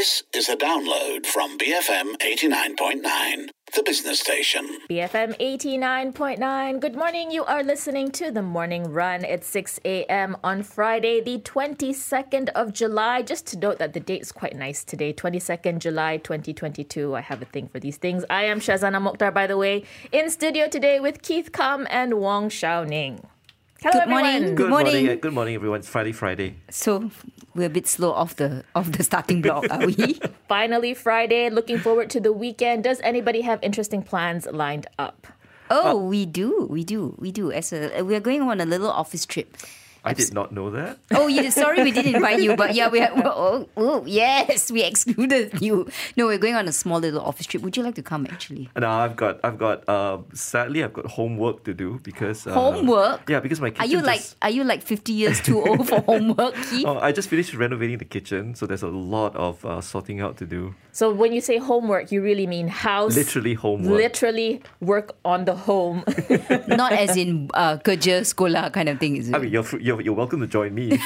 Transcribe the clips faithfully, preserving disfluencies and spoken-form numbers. This is a download from B F M eighty-nine point nine, the business station. B F M eighty-nine point nine. Good morning. You are listening to The Morning Run at six a.m. on Friday, the twenty-second of July. Just to note that the date's quite nice today, twenty-second July twenty twenty-two. I have a thing for these things. I am Shazana Mokhtar, by the way, in studio today with Keith Kam and Wong Xiaoning. Hello, good morning. Good, good morning. morning. Good morning, everyone. It's Friday, Friday. So we're a bit slow off the off the starting block, are we? Finally, Friday. Looking forward to the weekend. Does anybody have interesting plans lined up? Oh, uh, we do. We do. We do. As a, we're going on a little office trip. I did not know that. Oh, yeah, sorry we didn't invite you, but yeah, we have, oh, oh, yes, we excluded you. No, we're going on a small little office trip. Would you like to come, actually? No, I've got, I've got. Uh, sadly, I've got homework to do because uh, homework. Yeah, because my kitchen. Are you like, just... are you like fifty years too old for homework, Keith? Oh, I just finished renovating the kitchen, so there's a lot of uh, sorting out to do. So when you say homework, you really mean house? Literally homework. Literally work on the home. Not as in uh, kerja sekolah kind of thing, is it? I mean, you're. you're You're, you're welcome to join me.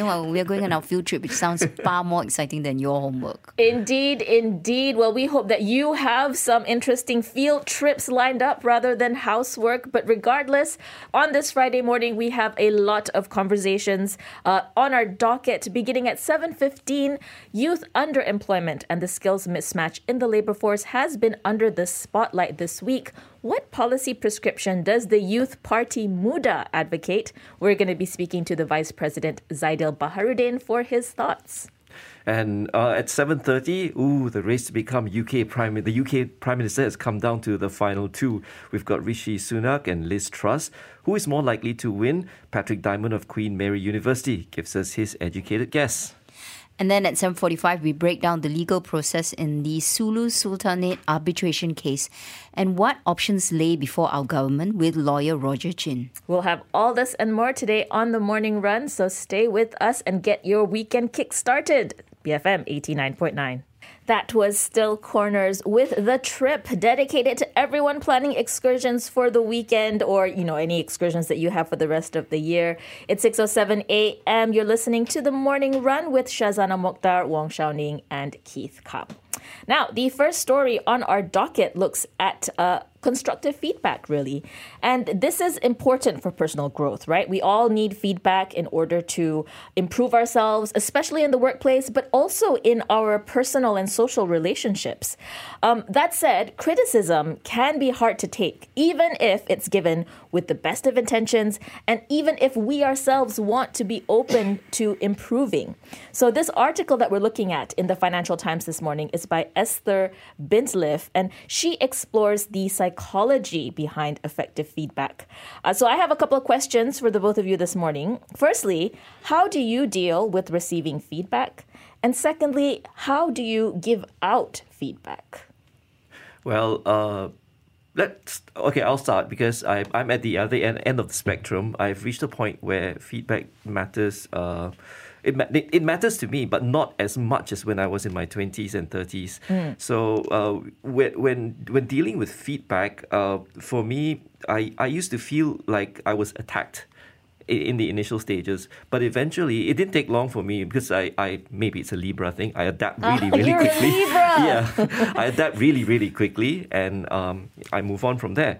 No, we're going on our field trip, which sounds far more exciting than your homework. Indeed, indeed. Well, we hope that you have some interesting field trips lined up rather than housework. But regardless, on this Friday morning, we have a lot of conversations uh, on our docket. Beginning at seven fifteen, youth underemployment and the skills mismatch in the labour force has been under the spotlight this week. What policy prescription does the Youth Party MUDA advocate? We're going to be speaking to the Vice President Zaidel Baharuddin for his thoughts. And uh, at seven thirty, ooh, the race to become U K Prime Minister. The U K Prime Minister has come down to the final two. We've got Rishi Sunak and Liz Truss. Who is more likely to win? Patrick Diamond of Queen Mary University gives us his educated guess. And then at seven forty-five, we break down the legal process in the Sulu Sultanate arbitration case and what options lay before our government with lawyer Roger Chin. We'll have all this and more today on The Morning Run, so stay with us and get your weekend kick started. B F M eighty-nine point nine. That was Still Corners with The Trip, dedicated to everyone planning excursions for the weekend or, you know, any excursions that you have for the rest of the year. It's six oh seven a.m. You're listening to The Morning Run with Shazana Mokhtar, Wong Xiaoning and Keith Kam. Now, the first story on our docket looks at uh, constructive feedback, really. And this is important for personal growth, right? We all need feedback in order to improve ourselves, especially in the workplace, but also in our personal and social relationships. Um, that said, criticism can be hard to take, even if it's given with the best of intentions, and even if we ourselves want to be open to improving. So this article that we're looking at in the Financial Times this morning is by Esther Bintliff, and she explores the psychology behind effective feedback. Uh, so I have a couple of questions for the both of you this morning. Firstly, how do you deal with receiving feedback? And secondly, how do you give out feedback? Well, uh, let's okay, I'll start because I, I'm at the other end, end of the spectrum. I've reached a point where feedback matters. Uh, It, it matters to me, but not as much as when I was in my twenties and thirties. Mm. So uh, when, when when dealing with feedback, uh, for me, I, I used to feel like I was attacked in the initial stages. But eventually, it didn't take long for me because I, I maybe it's a Libra thing. I adapt really, ah, really you're quickly. You're a Libra! Yeah, I adapt really, really quickly and um, I move on from there.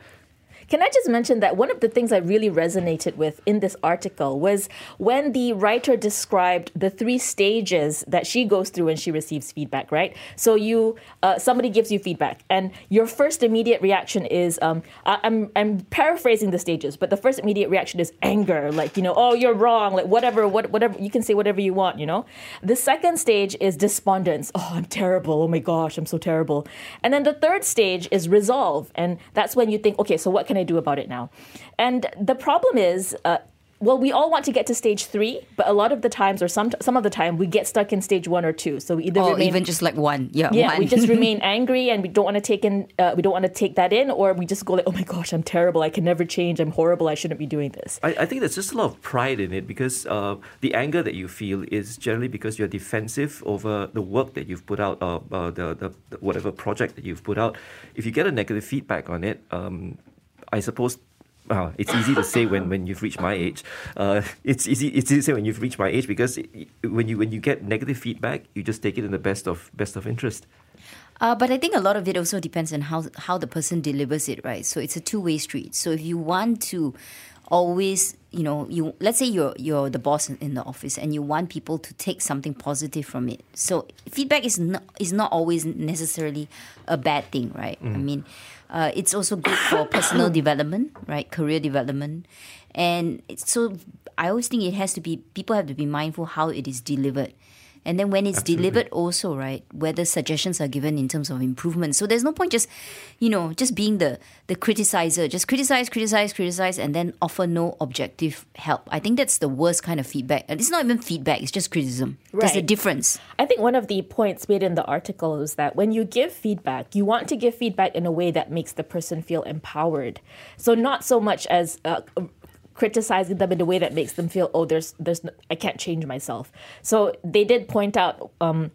Can I just mention that one of the things I really resonated with in this article was when the writer described the three stages that she goes through when she receives feedback, right? So you, uh, somebody gives you feedback and your first immediate reaction is, um, I- I'm I'm paraphrasing the stages, but the first immediate reaction is anger, like, you know, oh, you're wrong, like whatever, what, whatever, you can say whatever you want, you know? The second stage is despondence. Oh, I'm terrible. Oh my gosh, I'm so terrible. And then the third stage is resolve. And that's when you think, okay, so what can I do about it now? And the problem is, uh, well, we all want to get to stage three, but a lot of the times, or some some of the time, we get stuck in stage one or two. So we either or remain, even just like one, yeah, yeah, one. We just remain angry and we don't want to take in, uh, we don't want to take that in, or we just go like, oh my gosh, I'm terrible, I can never change, I'm horrible, I shouldn't be doing this. I, I think there's just a lot of pride in it because uh, the anger that you feel is generally because you're defensive over the work that you've put out, uh, uh, the, the whatever project that you've put out. If you get a negative feedback on it. Um, I suppose uh, it's easy to say when, when you've reached my age. Uh, it's easy it's easy to say when you've reached my age because it, when you when you get negative feedback, you just take it in the best of best of interest. Uh, but I think a lot of it also depends on how how the person delivers it, right? So it's a two way street. So if you want to always, you know, you let's say you're you're the boss in, in the office, and you want people to take something positive from it. So feedback is not is not always necessarily a bad thing, right? Mm. I mean, uh, it's also good for personal development, right? Career development, and it's, so I always think it has to be people have to be mindful how it is delivered. And then when it's Absolutely. delivered also, right, whether suggestions are given in terms of improvement. So there's no point just, you know, just being the, the criticizer. Just criticize, criticize, criticize, and then offer no objective help. I think that's the worst kind of feedback. And it's not even feedback, it's just criticism. Right. There's a difference. I think one of the points made in the article is that when you give feedback, you want to give feedback in a way that makes the person feel empowered. So not so much as... Uh, criticizing them in a way that makes them feel, oh, there's, there's, no, I can't change myself. So they did point out um,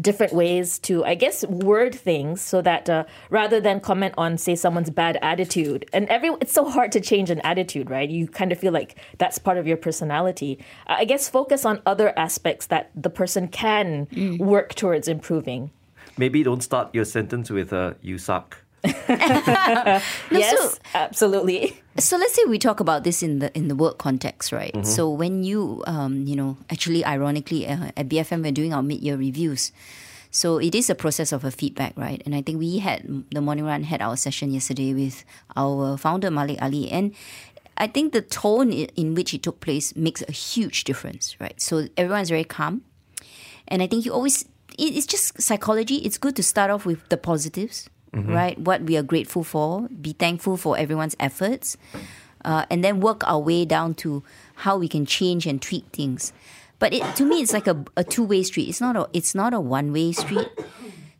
different ways to, I guess, word things so that uh, rather than comment on, say, someone's bad attitude, and every, it's so hard to change an attitude, right? You kind of feel like that's part of your personality. Uh, I guess focus on other aspects that the person can mm. work towards improving. Maybe don't start your sentence with uh, "you suck." Yes, so, absolutely. So let's say we talk about this in the in the work context, right? Mm-hmm. So when you, um, you know, actually, ironically, uh, at B F M, we're doing our mid-year reviews. So it is a process of a feedback, right? And I think we had, the Morning Run had our session yesterday with our founder, Malik Ali. And I think the tone in which it took place makes a huge difference, right? So everyone's very calm. And I think you always, it's just psychology. It's good to start off with the positives. Mm-hmm. Right, what we are grateful for, be thankful for everyone's efforts, uh, and then work our way down to how we can change and tweak things. But it, to me, it's like a, a two-way street. It's not a it's not a one-way street.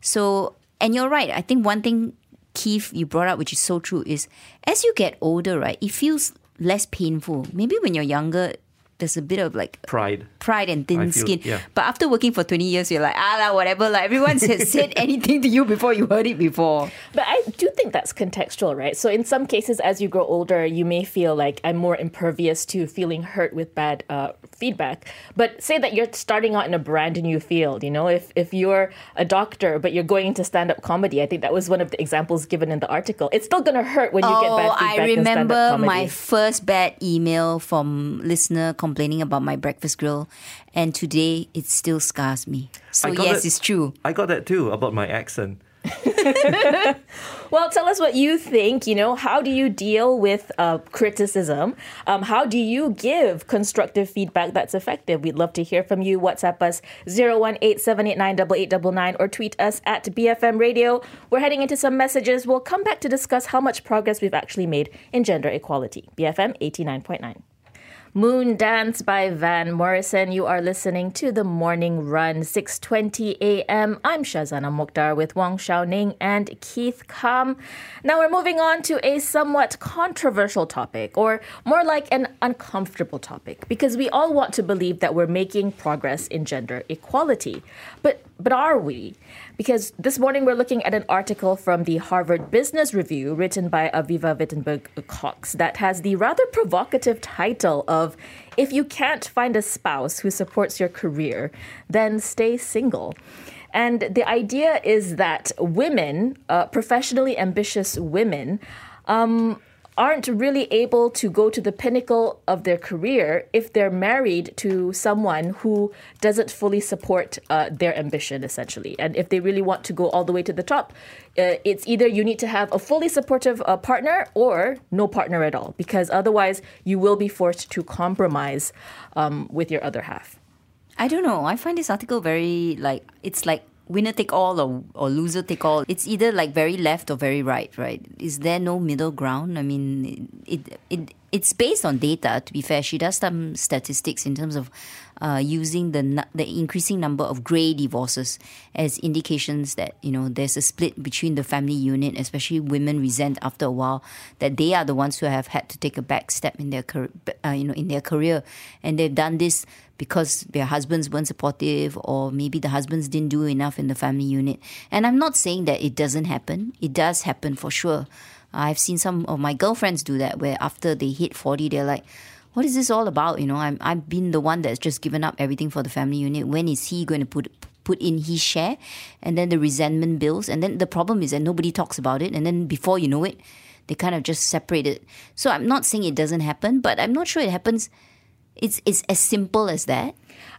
So, and you're right. I think one thing, Keith, you brought up, which is so true, is as you get older, right, it feels less painful. Maybe when you're younger, there's a bit of like pride, pride and thin feel, skin. Yeah. But after working for twenty years, you're like, ah, lah, whatever. Like everyone has said anything to you before, you heard it before. But I do think that's contextual, right? So in some cases, as you grow older, you may feel like I'm more impervious to feeling hurt with bad uh, feedback. But say that you're starting out in a brand new field. You know, if if you're a doctor, but you're going into stand-up comedy, I think that was one of the examples given in the article. It's still going to hurt when you oh, get bad feedback. I remember my first bad email from listener complaining about my breakfast grill, and today it still scars me. So yes, that, it's true. I got that too about my accent. Well, tell us what you think. You know, how do you deal with uh, criticism? Um, how do you give constructive feedback that's effective? We'd love to hear from you. WhatsApp us zero one eight seven eight nine eight eight nine nine or tweet us at B F M Radio. We're heading into some messages. We'll come back to discuss how much progress we've actually made in gender equality. B F M eighty-nine point nine. Moon Dance by Van Morrison. You are listening to The Morning Run, six twenty a.m. I'm Shazana Mokhtar with Wong Xiaoning and Keith Kam. Now we're moving on to a somewhat controversial topic, or more like an uncomfortable topic, because we all want to believe that we're making progress in gender equality. But But are we? Because this morning we're looking at an article from the Harvard Business Review written by Aviva Wittenberg Cox that has the rather provocative title of "If you can't find a spouse who supports your career, then stay single." And the idea is that women, uh, professionally ambitious women, um, aren't really able to go to the pinnacle of their career if they're married to someone who doesn't fully support uh, their ambition, essentially. And if they really want to go all the way to the top, uh, it's either you need to have a fully supportive uh, partner or no partner at all, because otherwise you will be forced to compromise um, with your other half. I don't know. I find this article very, like, it's like winner take all or, or loser take all. It's either like very left or very right, right? Is there no middle ground? I mean, it it it's based on data, to be fair. She does some statistics in terms of uh, using the the increasing number of grey divorces as indications that, you know, there's a split between the family unit, especially women resent after a while that they are the ones who have had to take a back step in their uh, you know in their career, and they've done this because their husbands weren't supportive, or maybe the husbands didn't do enough in the family unit. And I'm not saying that it doesn't happen. It does happen for sure. I've seen some of my girlfriends do that, where after they hit forty, they're like, what is this all about? You know, I'm, I've been the one that's just given up everything for the family unit. When is he going to put put in his share? And then the resentment builds. And then the problem is that nobody talks about it. And then before you know it, they kind of just separate it. So I'm not saying it doesn't happen, but I'm not sure it happens. It's it's as simple as that.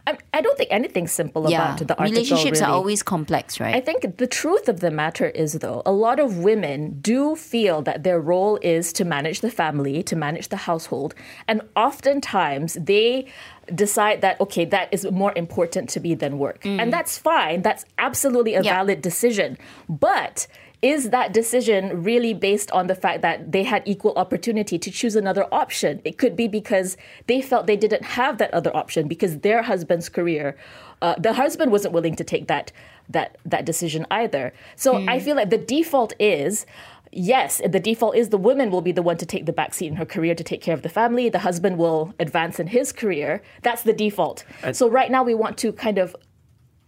I, I don't think anything's simple yeah. about the article. Relationships really. are always complex, right? I think the truth of the matter is, though, a lot of women do feel that their role is to manage the family, to manage the household. And oftentimes they decide that, okay, that is more important to me than work. Mm. And that's fine. That's absolutely a yeah. valid decision. But is that decision really based on the fact that they had equal opportunity to choose another option? It could be because they felt they didn't have that other option because their husband's career, uh, the husband wasn't willing to take that that that decision either. So mm. I feel like the default is, yes, the default is the woman will be the one to take the backseat in her career to take care of the family. The husband will advance in his career. That's the default. I- so right now we want to kind of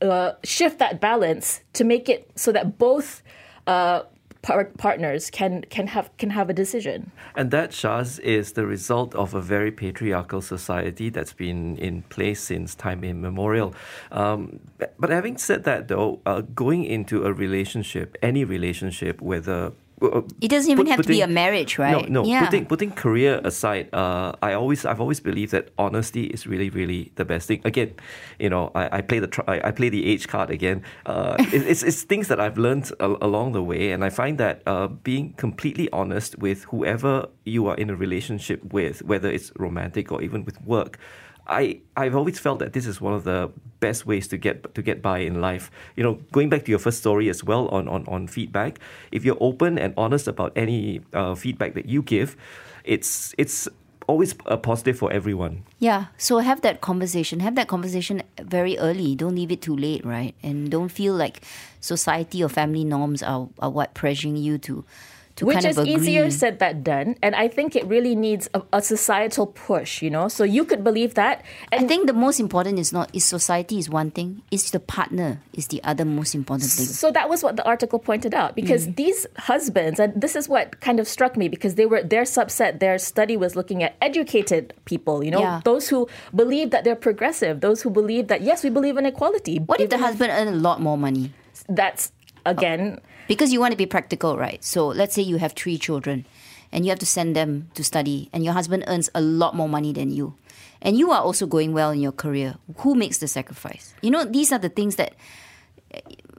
uh, shift that balance to make it so that both Uh, par- partners can can have can have a decision. And that, Shaz, is the result of a very patriarchal society that's been in place since time immemorial. Um, but, but having said that, though, uh, going into a relationship, any relationship, whether uh, it doesn't even put, have putting, to be a marriage, right? No, no. Yeah. Putting putting career aside, uh, I always I've always believed that honesty is really really the best thing. Again, you know, I, I play the I, I play the age card again. Uh, it, it's it's things that I've learned a- along the way, and I find that uh, being completely honest with whoever you are in a relationship with, whether it's romantic or even with work, I, I've always felt that this is one of the best ways to get to get by in life. You know, going back to your first story as well on, on, on feedback, if you're open and honest about any uh, feedback that you give, it's it's always a positive for everyone. Yeah, so have that conversation. Have that conversation very early. Don't leave it too late, right? And don't feel like society or family norms are, are what pressuring you to Which is agree. easier said than done. And I think it really needs a, a societal push, you know. So you could believe that. And I think the most important is not, is society is one thing, is the partner is the other most important thing. So that was what the article pointed out. Because mm. these husbands, and this is what kind of struck me, because they were their subset, their study was looking at educated people, you know. Yeah. Those who believe that they're progressive, those who believe that, yes, we believe in equality. What if the husband earned a lot more money? That's, again... Oh. Because you want to be practical, right? So let's say you have three children and you have to send them to study and your husband earns a lot more money than you. And you are also going well in your career. Who makes the sacrifice? You know, these are the things that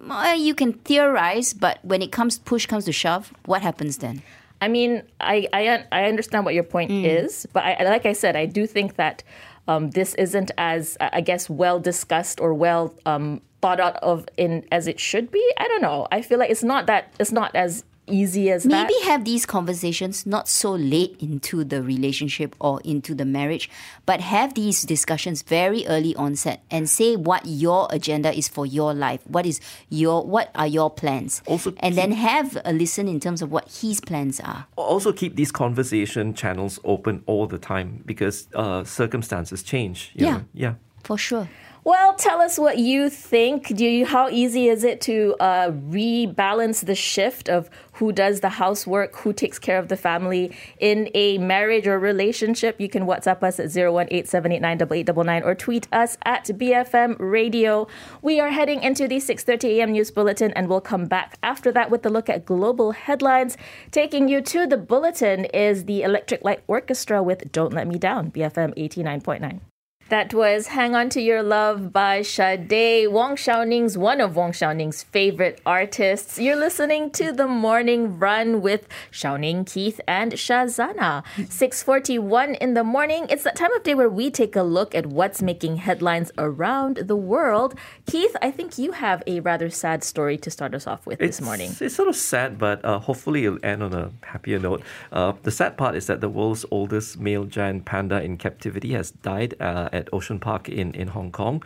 uh, you can theorize, but when it comes, push comes to shove, what happens then? I mean, I I, I understand what your point mm. is, but I, like I said, I do think that um, this isn't as, I guess, well discussed or well... Um, thought out of in as it should be. I don't know. I feel like it's not that it's not as easy as that. Maybe have these conversations not so late into the relationship or into the marriage, but have these discussions very early onset and say what your agenda is for your life. What is your what are your plans? Also and keep, then have a listen in terms of what his plans are. Also keep these conversation channels open all the time because uh, circumstances change. You yeah. know? Yeah. For sure. Well, tell us what you think. Do you, how easy is it to uh, rebalance the shift of who does the housework, who takes care of the family in a marriage or relationship? You can WhatsApp us at zero one eight seven eight nine eight eight nine nine or tweet us at B F M Radio. We are heading into the six thirty a.m. news bulletin and we'll come back after that with a look at global headlines. Taking you to the bulletin is the Electric Light Orchestra with Don't Let Me Down, B F M eighty-nine point nine. That was Hang On To Your Love by Sade, Wong Xiaoning's, one of Wong Xiaoning's favorite artists. You're listening to The Morning Run with Xiaoning, Keith, and Shazana. six forty-one in the morning. It's that time of day where we take a look at what's making headlines around the world. Keith, I think you have a rather sad story to start us off with it's, this morning. It's sort of sad, but uh, hopefully it'll end on a happier note. Uh, the sad part is that the world's oldest male giant panda in captivity has died uh, at Ocean Park in, in Hong Kong.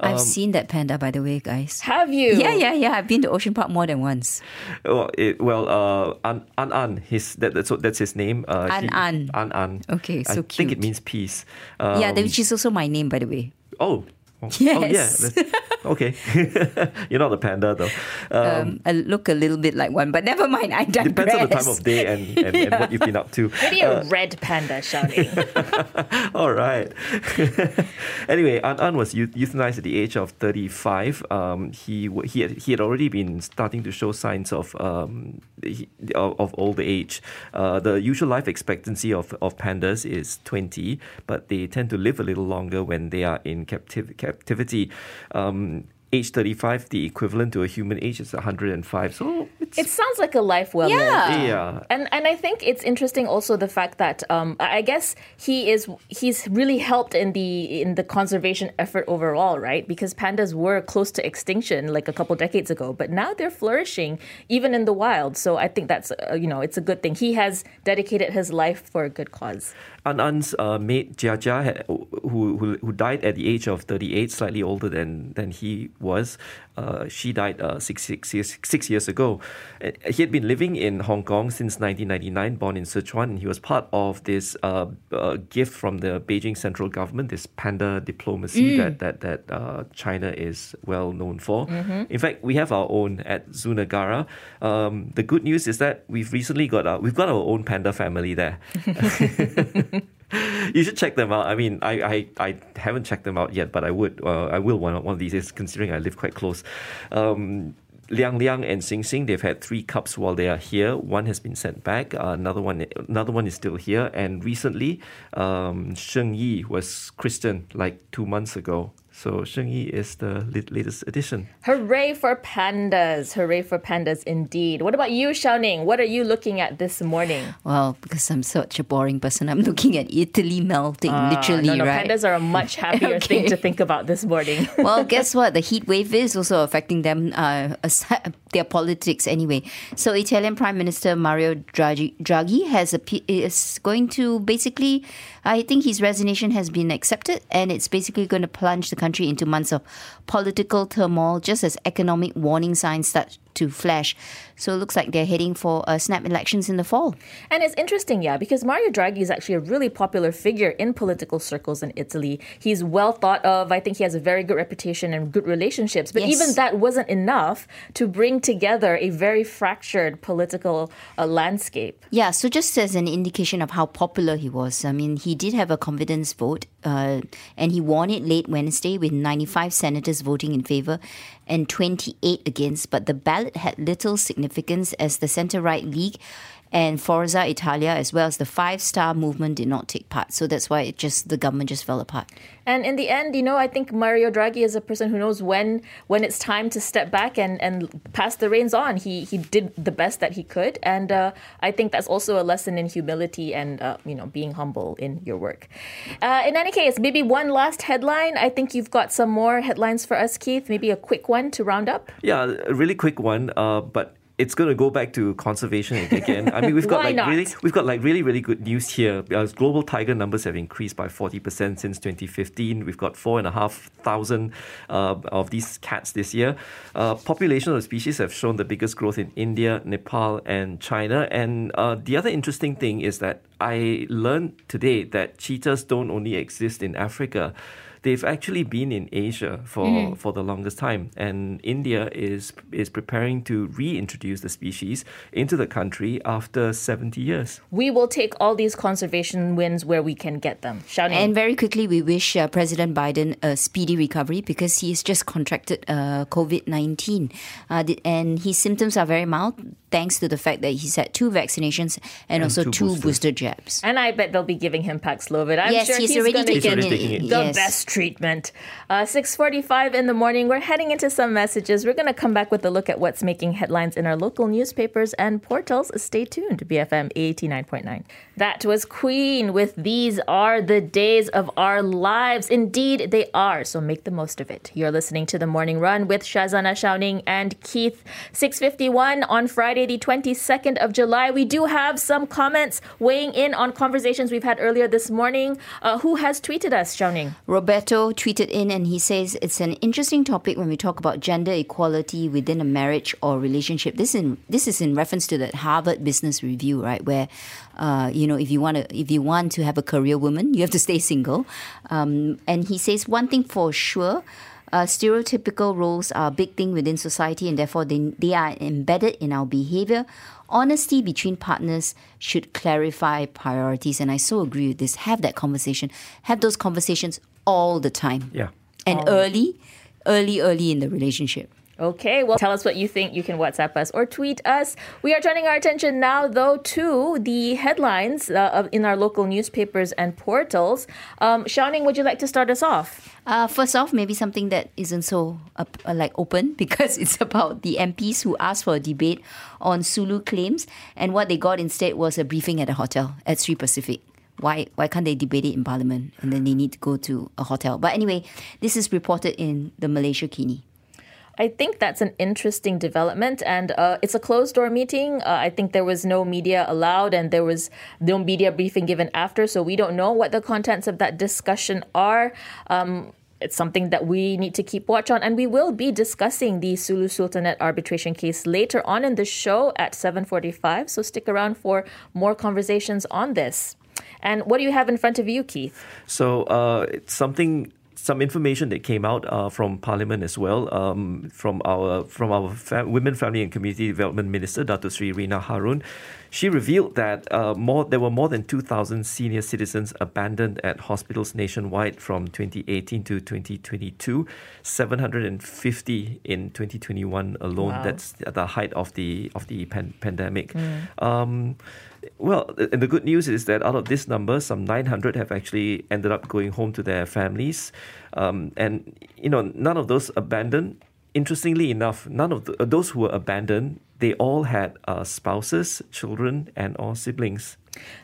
Um, I've seen that panda, by the way, guys. Have you? Yeah, yeah, yeah. I've been to Ocean Park more than once. Well, it, well uh, An- An-An, his, that, that's, that's his name. Uh, An-An. An-An. Okay, so I cute. I think it means peace. Um, yeah, which is also my name, by the way. Oh, Oh, yes. Oh, yeah. Okay. You're not a panda, though. Um, um, I look a little bit like one, but never mind. I digress. Depends on the time of day and, and, yeah. and what you've been up to. Maybe uh, a red panda, Shawnee. All right. Anyway, An-An was euthanized at the age of thirty-five. Um, he he had, he had already been starting to show signs of um he, of, of old age. Uh, the usual life expectancy of, of pandas is twenty, but they tend to live a little longer when they are in captiv- captivity. Um, age thirty-five, the equivalent to a human age, is one hundred five. So it's, it sounds like a life well lived. Yeah. yeah. And and I think it's interesting also the fact that um, I guess he is he's really helped in the in the conservation effort overall, right? Because pandas were close to extinction like a couple decades ago, but now they're flourishing even in the wild. So I think that's uh, you know, it's a good thing. He has dedicated his life for a good cause. An-An's uh, mate Jia-Jia, who, who who died at the age of thirty-eight, slightly older than than he was, uh, she died uh, six, six, years, six years ago. He had been living in Hong Kong since nineteen ninety-nine, born in Sichuan. He was part of this uh, uh, gift from the Beijing central government, this panda diplomacy mm. that that that uh, China is well known for. Mm-hmm. In fact, we have our own at Zunagara. Um, the good news is that we've recently got our, we've got our own panda family there. You should check them out. I mean, I, I, I haven't checked them out yet, but I would. Uh, I will one, one of these days, considering I live quite close. Um, Liang Liang and Sing Sing, they've had three cubs while they are here. One has been sent back. Uh, another one another one is still here. And recently, um, Sheng Yi was christened like two months ago. So Sheng Yi is the latest addition. Hooray for pandas. Hooray for pandas indeed. What about you, Xiaoning? What are you looking at this morning? Well, because I'm such a boring person, I'm looking at Italy melting, ah, literally, no, no, right? Pandas are a much happier okay. thing to think about this morning. Well, guess what? The heat wave is also affecting them, uh, their politics anyway. So Italian Prime Minister Mario Draghi, Draghi has a, is going to basically, I think his resignation has been accepted, and it's basically going to plunge the country country into months of political turmoil, just as economic warning signs start to flash. So it looks like they're heading for uh, snap elections in the fall. And it's interesting, yeah, because Mario Draghi is actually a really popular figure in political circles in Italy. He's well thought of. I think he has a very good reputation and good relationships. But yes. even that wasn't enough to bring together a very fractured political uh, landscape. Yeah, so just as an indication of how popular he was, I mean, he did have a confidence vote uh, and he won it late Wednesday with ninety-five senators voting in favour and twenty-eight against, but the ballot had little significance as the centre-right League and Forza Italia, as well as the Five Star Movement, did not take part. So that's why it just the government just fell apart. And in the end, you know, I think Mario Draghi is a person who knows when when it's time to step back and, and pass the reins on. He he did the best that he could, and uh, I think that's also a lesson in humility and uh, you know, being humble in your work. Uh, in any case, maybe one last headline. I think you've got some more headlines for us, Keith. Maybe a quick one to round up. Yeah, a really quick one, uh, but. It's going to go back to conservation again. I mean, we've got like not? really, we've got like really, really good news here. As global tiger numbers have increased by forty percent since twenty fifteen. We've got four and a half thousand uh, of these cats this year. Uh, population of species have shown the biggest growth in India, Nepal, and China. And uh, the other interesting thing is that I learned today that cheetahs don't only exist in Africa. They've actually been in Asia for, mm. for the longest time. And India is is preparing to reintroduce the species into the country after seventy years. We will take all these conservation wins where we can get them. Shani. And very quickly, we wish uh, President Biden a speedy recovery because he has just contracted uh, COVID nineteen. Uh, and his symptoms are very mild thanks to the fact that he's had two vaccinations and, and also two, two booster. booster jabs. And I bet they'll be giving him Paxlovid. I'm yes, sure he's, he's already taking it. The yes. best treatment. Uh, six forty-five in the morning, we're heading into some messages. We're going to come back with a look at what's making headlines in our local newspapers and portals. Stay tuned to B F M eighty-nine point nine. That was Queen with These Are the Days of Our Lives. Indeed, they are, so make the most of it. You're listening to The Morning Run with Shazana Mokhtar and Keith. six fifty-one on Friday, the twenty-second of July. We do have some comments weighing in on conversations we've had earlier this morning. Uh, who has tweeted us, Mokhtar? Roberto Roberto tweeted in and he says, it's an interesting topic when we talk about gender equality within a marriage or relationship. This in this is in reference to that Harvard Business Review, right, where uh, you know if you want to if you want to have a career woman, you have to stay single. Um, and he says one thing for sure. Uh, stereotypical roles are a big thing within society, and therefore they, they are embedded in our behavior. Honesty between partners should clarify priorities, and I so agree with this. Have that conversation. Have those conversations all the time. Yeah. And all early, early, early in the relationship. Okay, well, tell us what you think. You can WhatsApp us or tweet us. We are turning our attention now, though, to the headlines uh, in our local newspapers and portals. Um, Xiaoning, would you like to start us off? Uh, first off, maybe something that isn't so uh, uh, like open, because it's about the M Ps who asked for a debate on Sulu claims, and what they got instead was a briefing at a hotel at Sri Pacific. Why why can't they debate it in Parliament and then they need to go to a hotel? But anyway, this is reported in the Malaysiakini. I think that's an interesting development, and uh, it's a closed-door meeting. Uh, I think there was no media allowed, and there was no media briefing given after, so we don't know what the contents of that discussion are. Um, it's something that we need to keep watch on, and we will be discussing the Sulu Sultanate arbitration case later on in the show at seven forty-five, so stick around for more conversations on this. And what do you have in front of you, Keith? So uh, it's something... Some information that came out uh, from Parliament as well, um, from our from our fam- Women, Family and Community Development Minister, Dato' Sri Rina Harun. She revealed that uh, more there were more than two thousand senior citizens abandoned at hospitals nationwide from twenty eighteen to twenty twenty-two, seven hundred fifty in twenty twenty-one alone. Wow. That's at the height of the of the pan- pandemic. Mm. Um, Well, and the good news is that out of this number, some nine hundred have actually ended up going home to their families. Um, and, you know, none of those abandoned, interestingly enough, none of the, those who were abandoned, they all had uh, spouses, children, and or siblings.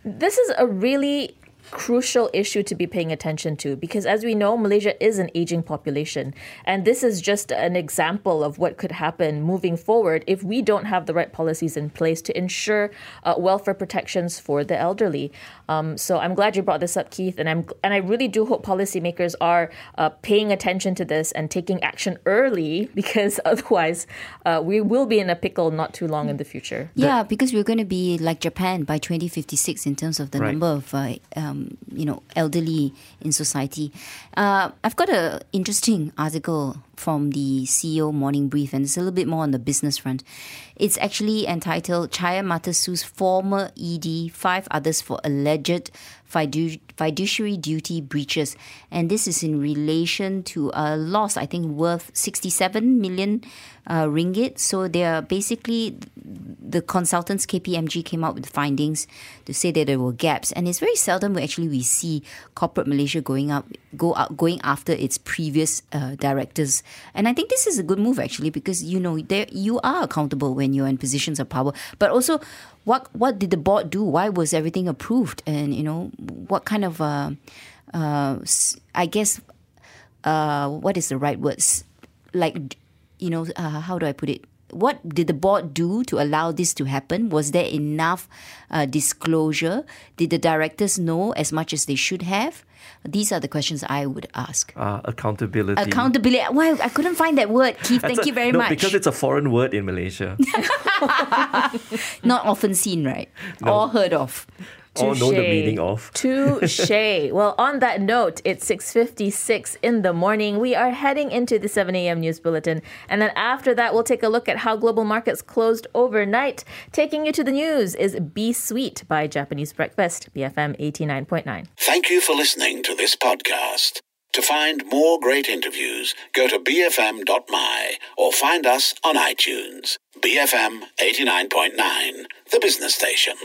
This is a really crucial issue to be paying attention to, because as we know, Malaysia is an aging population, and this is just an example of what could happen moving forward if we don't have the right policies in place to ensure uh, welfare protections for the elderly. Um, so I'm glad you brought this up, Keith, and I'm and I really do hope policymakers are uh, paying attention to this and taking action early, because otherwise uh, we will be in a pickle not too long in the future. Yeah, because we're going to be like Japan by twenty fifty-six in terms of the right number of uh, um, you know, elderly in society. Uh, I've got an interesting article from the C E O Morning Brief, and it's a little bit more on the business front. It's actually entitled, Chaya Mata Sues Former E D, Five Others for Alleged Fidu- Fiduciary Duty Breaches. And this is in relation to a loss, I think, worth sixty-seven million uh, ringgit. So they are basically, the consultants K P M G came out with findings to say that there were gaps. And it's very seldom we actually we see corporate Malaysia going up, go out, going after its previous uh, directors. And I think this is a good move, actually, because, you know, there you are accountable when you're in positions of power. But also, what what did the board do? Why was everything approved? And, you know, what kind of, uh, uh, I guess, uh, what is the right words? Like, you know, uh, how do I put it? What did the board do to allow this to happen? Was there enough uh, disclosure? Did the directors know as much as they should have? These are the questions I would ask. Uh, accountability. Accountability. Why well, I couldn't find that word, Keith. That's Thank a, you very no, much. Because it's a foreign word in Malaysia. Not often seen, right? No. Or heard of. Or know the meaning of. Touché. Well, on that note, it's six fifty-six in the morning. We are heading into the seven a.m. news bulletin. And then after that, we'll take a look at how global markets closed overnight. Taking you to the news is Be Sweet by Japanese Breakfast, B F M eighty-nine point nine. Thank you for listening to this podcast. To find more great interviews, go to b f m dot m y or find us on iTunes. B F M eighty-nine point nine, the business station.